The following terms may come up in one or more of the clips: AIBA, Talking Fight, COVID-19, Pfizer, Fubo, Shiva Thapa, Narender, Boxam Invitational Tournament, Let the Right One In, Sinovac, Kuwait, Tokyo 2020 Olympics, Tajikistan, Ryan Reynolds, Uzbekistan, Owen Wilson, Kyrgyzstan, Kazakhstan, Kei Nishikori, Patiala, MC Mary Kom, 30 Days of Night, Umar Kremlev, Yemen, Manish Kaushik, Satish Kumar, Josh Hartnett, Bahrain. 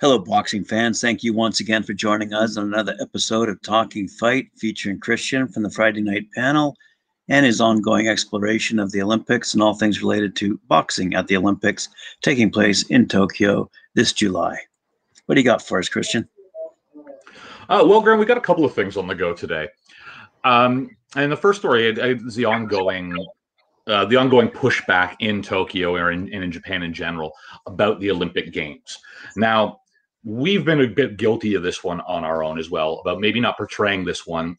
Hello, boxing fans. Thank you once again for joining us on another episode of Talking Fight, featuring Christian from the Friday Night Panel and his ongoing exploration of the Olympics and all things related to boxing at the Olympics taking place in Tokyo this July. What do you got for us, Christian? Well, Graham, we got a couple of things on the go today. And the first story is the ongoing pushback in Tokyo and in Japan in general about the Olympic Games. Now, we've been a bit guilty of this one on our own as well, about maybe not portraying this one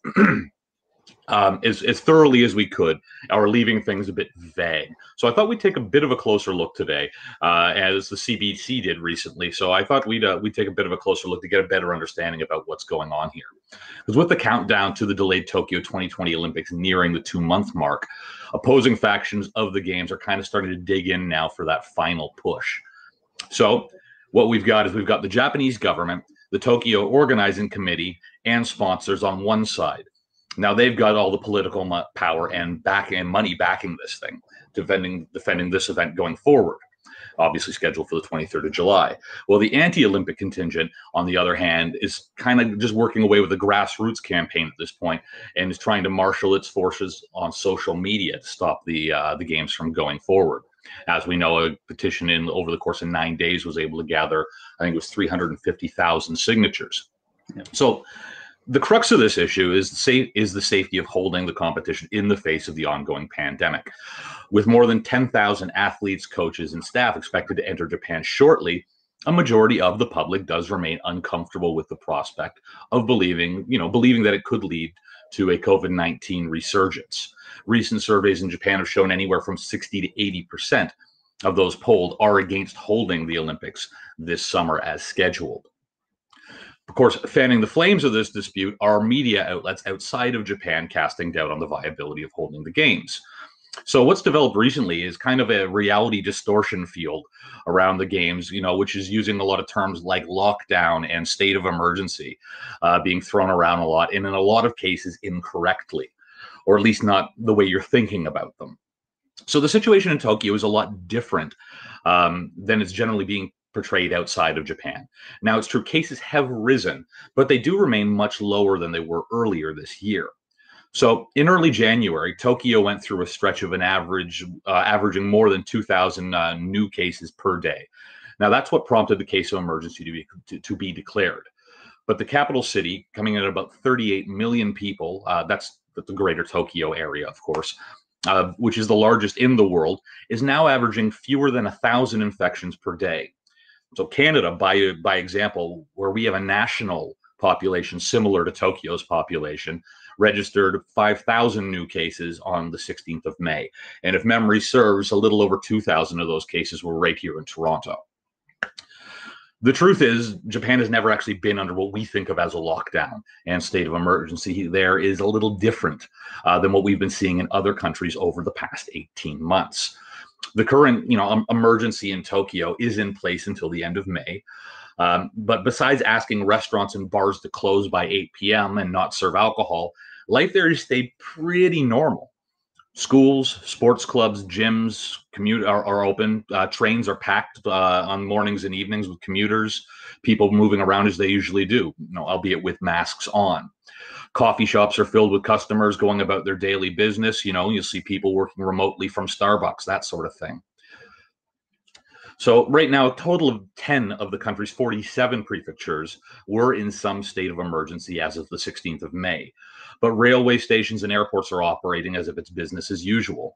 as thoroughly as we could, or leaving things a bit vague. So I thought we'd take a bit of a closer look today, as the CBC did recently. So I thought we'd take a bit of a closer look to get a better understanding about what's going on here. Because with the countdown to the delayed Tokyo 2020 Olympics nearing the 2-month mark, opposing factions of the Games are kind of starting to dig in now for that final push. So what we've got is we've got the Japanese government, the Tokyo Organizing Committee, and sponsors on one side. Now they've got all the political power and money backing this thing, defending this event going forward, obviously scheduled for the 23rd of July. Well, the anti-Olympic contingent, on the other hand, is kind of just working away with the grassroots campaign at this point and is trying to marshal its forces on social media to stop the Games from going forward. As we know, a petition over the course of 9 days was able to gather, I think it was 350,000 signatures. Yeah. So the crux of this issue is the safety of holding the competition in the face of the ongoing pandemic. With more than 10,000 athletes, coaches, and staff expected to enter Japan shortly, a majority of the public does remain uncomfortable with the prospect of believing that it could lead to a COVID-19 resurgence. Recent surveys in Japan have shown anywhere from 60 to 80% of those polled are against holding the Olympics this summer as scheduled. Of course, fanning the flames of this dispute are media outlets outside of Japan casting doubt on the viability of holding the Games. So what's developed recently is kind of a reality distortion field around the Games, which is using a lot of terms like lockdown and state of emergency being thrown around a lot, and in a lot of cases incorrectly, or at least not the way you're thinking about them. So the situation in Tokyo is a lot different than it's generally being portrayed outside of Japan. Now, it's true, cases have risen, but they do remain much lower than they were earlier this year. So in early January, Tokyo went through a stretch of an averaging more than 2,000 new cases per day. Now, that's what prompted the case of emergency to be declared. But the capital city, coming in at about 38 million people, that's the greater Tokyo area, of course, which is the largest in the world, is now averaging fewer than 1,000 infections per day. So Canada, by example, where we have a national population similar to Tokyo's population, registered 5,000 new cases on the 16th of May. And if memory serves, a little over 2,000 of those cases were right here in Toronto. The truth is, Japan has never actually been under what we think of as a lockdown, and state of emergency there is a little different than what we've been seeing in other countries over the past 18 months. The current, emergency in Tokyo is in place until the end of May. But besides asking restaurants and bars to close by 8 p.m. and not serve alcohol, life there has stayed pretty normal. Schools, sports clubs, gyms, are open. Trains are packed on mornings and evenings with commuters, people moving around as they usually do, albeit with masks on. Coffee shops are filled with customers going about their daily business. You'll see people working remotely from Starbucks, that sort of thing. So right now, a total of 10 of the country's 47 prefectures were in some state of emergency as of the 16th of May. But railway stations and airports are operating as if it's business as usual.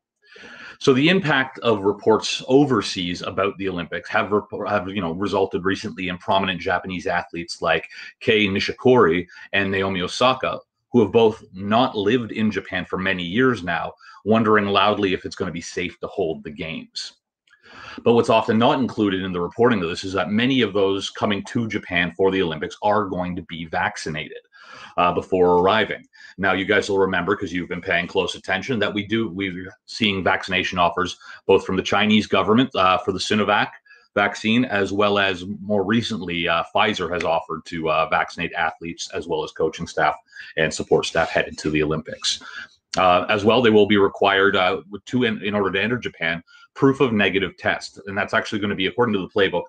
So the impact of reports overseas about the Olympics have resulted recently in prominent Japanese athletes like Kei Nishikori and Naomi Osaka, who have both not lived in Japan for many years now, wondering loudly if it's going to be safe to hold the Games. But what's often not included in the reporting of this is that many of those coming to Japan for the Olympics are going to be vaccinated before arriving. Now, you guys will remember, because you've been paying close attention, that we're seeing vaccination offers both from the Chinese government for the Sinovac vaccine, as well as more recently Pfizer has offered to vaccinate athletes as well as coaching staff and support staff headed to the Olympics. As well, they will be required in order to enter Japan, proof of negative test. And that's actually going to be, according to the playbook,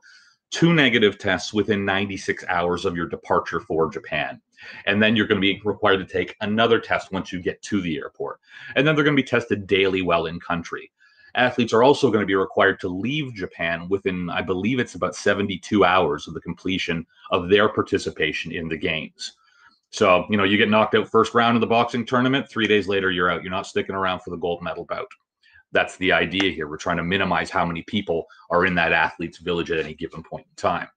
two negative tests within 96 hours of your departure for Japan. And then you're going to be required to take another test once you get to the airport. And then they're going to be tested daily while in country. Athletes are also going to be required to leave Japan within, I believe it's about 72 hours of the completion of their participation in the games. So, you know, you get knocked out first round of the boxing tournament, 3 days later, you're out. You're not sticking around for the gold medal bout. That's the idea here. We're trying to minimize how many people are in that athlete's village at any given point in time.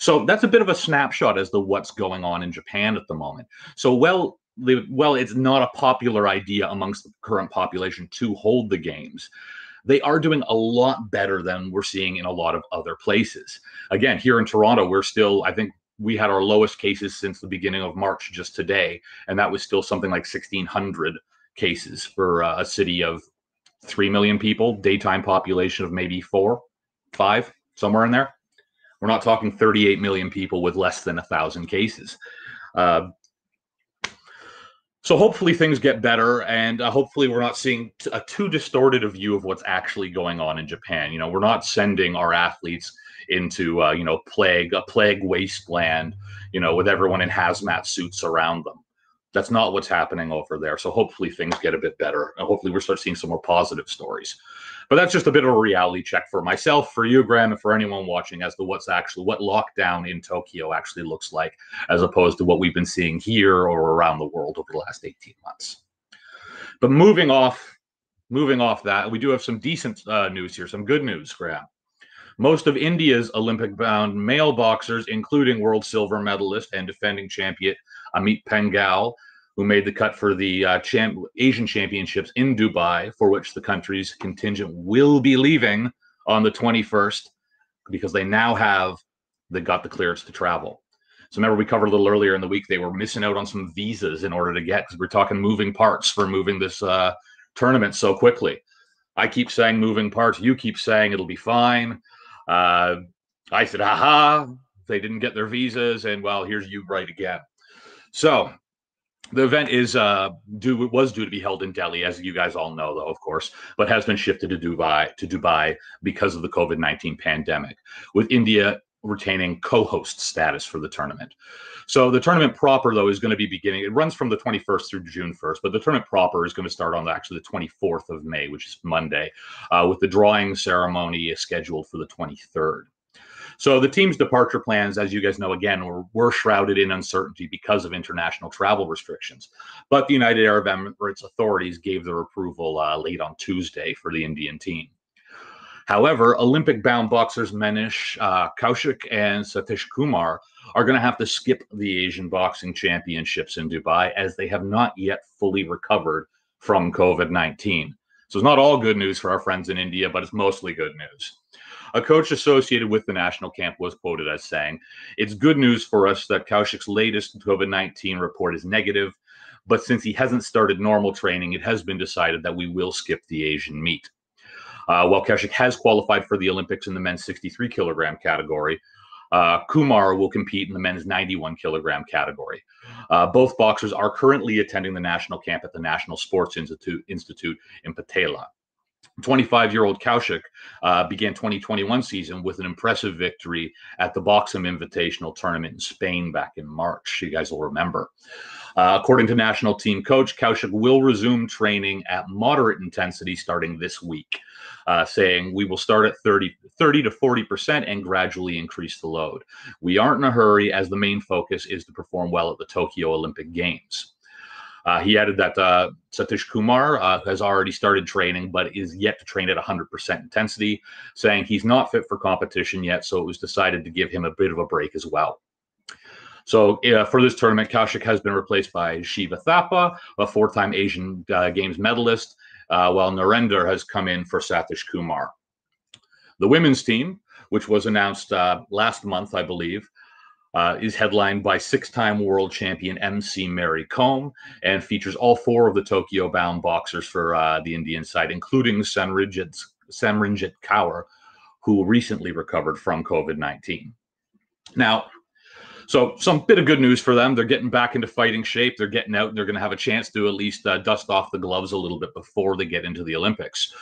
So that's a bit of a snapshot as to what's going on in Japan at the moment. So, well, it's not a popular idea amongst the current population to hold the games. They are doing a lot better than we're seeing in a lot of other places. Again, here in Toronto, we're still, I think we had our lowest cases since the beginning of March just today. And that was still something like 1,600 cases for a city of 3 million people, daytime population of maybe 4, 5, somewhere in there. We're not talking 38 million people with less than 1,000 cases. So hopefully things get better, and hopefully we're not seeing a too distorted a view of what's actually going on in Japan. You know, we're not sending our athletes into, you know, a plague wasteland, you know, with everyone in hazmat suits around them. That's not what's happening over there. So hopefully things get a bit better. And hopefully we'll start seeing some more positive stories. But that's just a bit of a reality check for myself, for you, Graham, and for anyone watching as to what's actually, what lockdown in Tokyo actually looks like, as opposed to what we've been seeing here or around the world over the last 18 months. But moving off that, we do have some decent news here, some good news, Graham. Most of India's Olympic-bound male boxers, including world silver medalist and defending champion Amit Pengal, who made the cut for the Asian Championships in Dubai, for which the country's contingent will be leaving on the 21st, because they now got the clearance to travel. So remember, we covered a little earlier in the week, they were missing out on some visas in order to get, because we're talking moving parts for moving this tournament so quickly. I keep saying moving parts. You keep saying it'll be fine. I said, aha, they didn't get their visas. And well, here's you right again. So the event is was due to be held in Delhi, as you guys all know, though, of course, but has been shifted to Dubai because of the COVID-19 pandemic, with India retaining co-host status for the tournament. So the tournament proper, though, is going to be beginning. It runs from the 21st through June 1st, but the tournament proper is going to start on actually the 24th of May, which is Monday, with the drawing ceremony scheduled for the 23rd. So the team's departure plans, as you guys know, again, were shrouded in uncertainty because of international travel restrictions. But the United Arab Emirates authorities gave their approval late on Tuesday for the Indian team. However, Olympic-bound boxers Manish Kaushik and Satish Kumar are going to have to skip the Asian Boxing Championships in Dubai, as they have not yet fully recovered from COVID-19. So it's not all good news for our friends in India, but it's mostly good news. A coach associated with the national camp was quoted as saying, "It's good news for us that Kaushik's latest COVID-19 report is negative, but since he hasn't started normal training, it has been decided that we will skip the Asian meet." While Kaushik has qualified for the Olympics in the men's 63-kilogram category, Kumar will compete in the men's 91-kilogram category. Both boxers are currently attending the national camp at the National Sports Institute in Patiala. 25-year-old Kaushik began 2021 season with an impressive victory at the Boxam Invitational Tournament in Spain back in March. You guys will remember. According to national team coach, Kaushik will resume training at moderate intensity starting this week, saying, "We will start at 30 to 40% and gradually increase the load. We aren't in a hurry, as the main focus is to perform well at the Tokyo Olympic Games." He added that Satish Kumar has already started training, but is yet to train at 100% intensity, saying he's not fit for competition yet, so it was decided to give him a bit of a break as well. So for this tournament, Kaushik has been replaced by Shiva Thapa, a four-time Asian Games medalist, while Narender has come in for Satish Kumar. The women's team, which was announced last month, I believe, is headlined by six-time world champion MC Mary Kom, and features all four of the Tokyo-bound boxers for the Indian side, including Samrinjit Kaur, who recently recovered from COVID-19. Now, so some bit of good news for them. They're getting back into fighting shape. They're getting out, and they're going to have a chance to at least dust off the gloves a little bit before they get into the Olympics.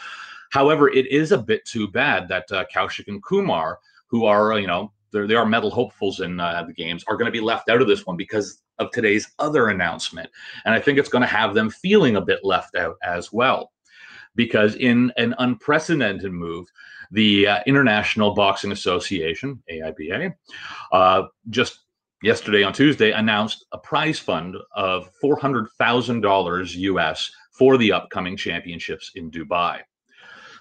However, it is a bit too bad that Kaushik and Kumar, who are, you know, they are medal hopefuls in the games, are going to be left out of this one because of today's other announcement. And I think it's going to have them feeling a bit left out as well, because in an unprecedented move, the International Boxing Association, AIBA, just yesterday on Tuesday announced a prize fund of $400,000 US for the upcoming championships in Dubai.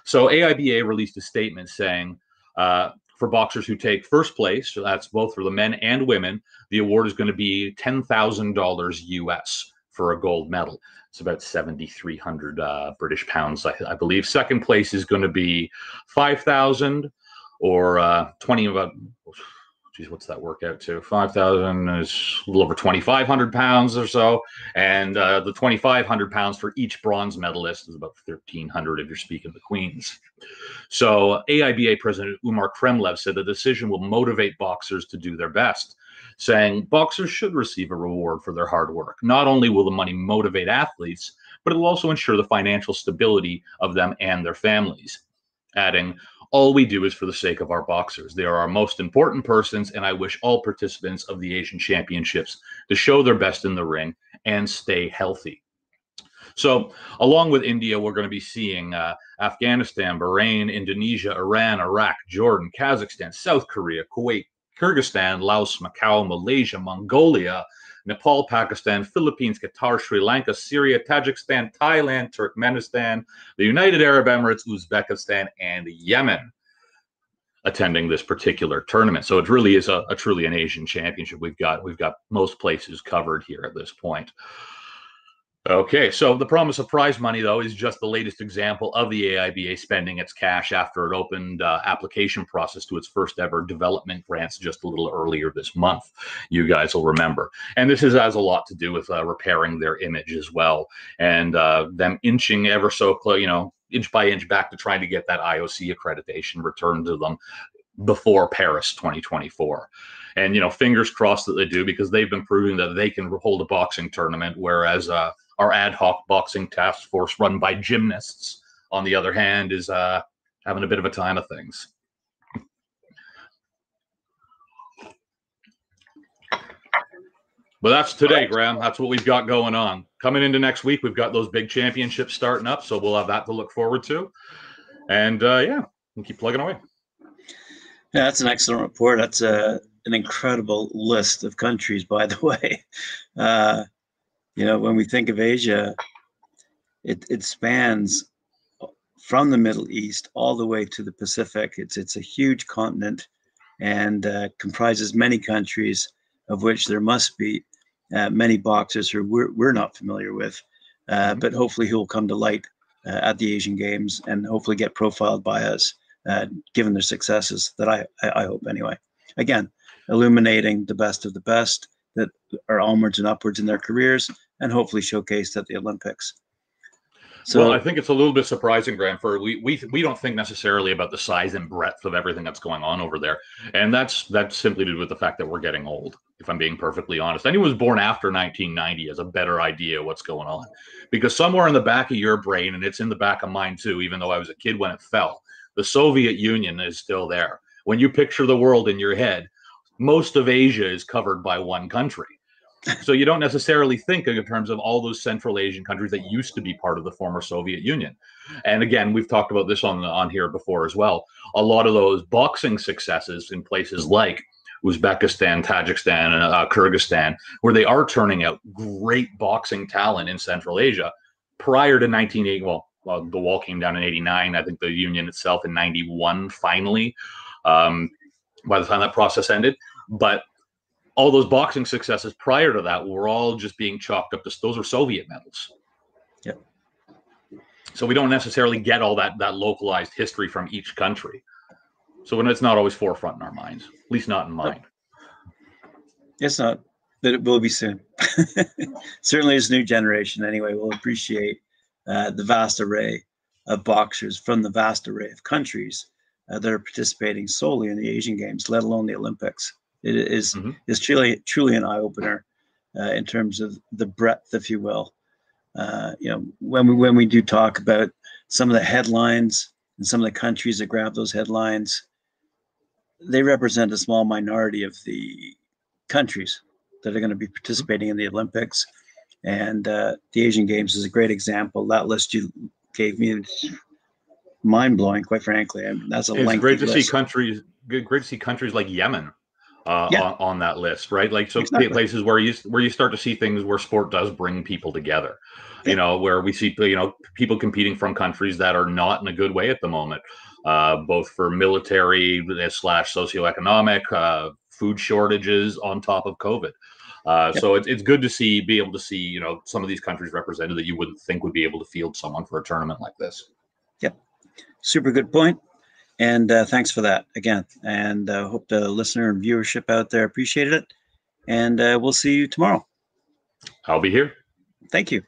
So AIBA released a statement saying, for boxers who take first place, so that's both for the men and women, the award is going to be $10,000 US for a gold medal. It's about 7,300 British pounds, I believe. Second place is going to be 5,000 or 20 of a... Geez, what's that work out to? 5,000 is a little over 2,500 pounds or so. And the 2,500 pounds for each bronze medalist is about 1,300 if you're speaking the Queens. So AIBA President Umar Kremlev said the decision will motivate boxers to do their best, saying boxers should receive a reward for their hard work. Not only will the money motivate athletes, but it will also ensure the financial stability of them and their families, adding, all we do is for the sake of our boxers. They are our most important persons, and I wish all participants of the Asian Championships to show their best in the ring and stay healthy. So along with India, we're going to be seeing Afghanistan, Bahrain, Indonesia, Iran, Iraq, Jordan, Kazakhstan, South Korea, Kuwait, Kyrgyzstan, Laos, Macau, Malaysia, Mongolia, Nepal, Pakistan, Philippines, Qatar, Sri Lanka, Syria, Tajikistan, Thailand, Turkmenistan, the United Arab Emirates, Uzbekistan, and Yemen attending this particular tournament. So it really is a truly an Asian championship. We've got most places covered here at this point. Okay, so the promise of prize money, though, is just the latest example of the AIBA spending its cash after it opened application process to its first ever development grants just a little earlier this month. You guys will remember. And this has a lot to do with repairing their image as well, and them inching ever so close, you know, inch by inch back to trying to get that IOC accreditation returned to them before Paris 2024. And, you know, fingers crossed that they do, because they've been proving that they can hold a boxing tournament, whereas our ad hoc boxing task force run by gymnasts, on the other hand, is having a bit of a time of things. But that's today, Graham. That's what we've got going on. Coming into next week, we've got those big championships starting up, so we'll have that to look forward to. And, yeah, we'll keep plugging away. Yeah, that's an excellent report. That's an incredible list of countries, by the way. You know, when we think of Asia, it spans from the Middle East all the way to the Pacific. It's a huge continent, and comprises many countries, of which there must be many boxers who we're not familiar with, but hopefully who will come to light at the Asian Games and hopefully get profiled by us, given their successes that I hope anyway. Again, illuminating the best of the best that are onwards and upwards in their careers and hopefully showcased at the Olympics. So, well, I think it's a little bit surprising, Graham, for we don't think necessarily about the size and breadth of everything that's going on over there. And that's simply due to the fact that we're getting old, if I'm being perfectly honest. Anyone who's born after 1990 has a better idea what's going on, because somewhere in the back of your brain, and it's in the back of mine too, even though I was a kid when it fell, the Soviet Union is still there. When you picture the world in your head, most of Asia is covered by one country. So you don't necessarily think in terms of all those Central Asian countries that used to be part of the former Soviet Union. And again, we've talked about this on here before as well. A lot of those boxing successes in places like Uzbekistan, Tajikistan, and Kyrgyzstan, where they are turning out great boxing talent in Central Asia prior to 1980, well, the wall came down in 89. I think the union itself in 91, finally, by the time that process ended. But all those boxing successes prior to that were all just being chalked up to those are Soviet medals. Yeah. So we don't necessarily get all that localized history from each country. So when it's not always forefront in our minds, at least not in mine. It's not, but it will be soon. Certainly this new generation anyway will appreciate the vast array of boxers from the vast array of countries that are participating solely in the Asian Games, let alone the Olympics. It is truly an eye-opener in terms of the breadth, if you will. You know, when we do talk about some of the headlines and some of the countries that grab those headlines, they represent a small minority of the countries that are going to be participating in the Olympics. And the Asian Games is a great example. That list you gave me is mind-blowing, quite frankly. I mean, that's a lengthy list. It's great to see countries like Yemen on that list, right? Like, so exactly. Places where you start to see things where sport does bring people together, yeah. You know, where we see, you know, people competing from countries that are not in a good way at the moment, both for military / socioeconomic, food shortages on top of COVID. Yeah. So it's good to see, be able to see, you know, some of these countries represented that you wouldn't think would be able to field someone for a tournament like this. Yep. Super good point. And thanks for that again. And I hope the listener and viewership out there appreciated it. And we'll see you tomorrow. I'll be here. Thank you.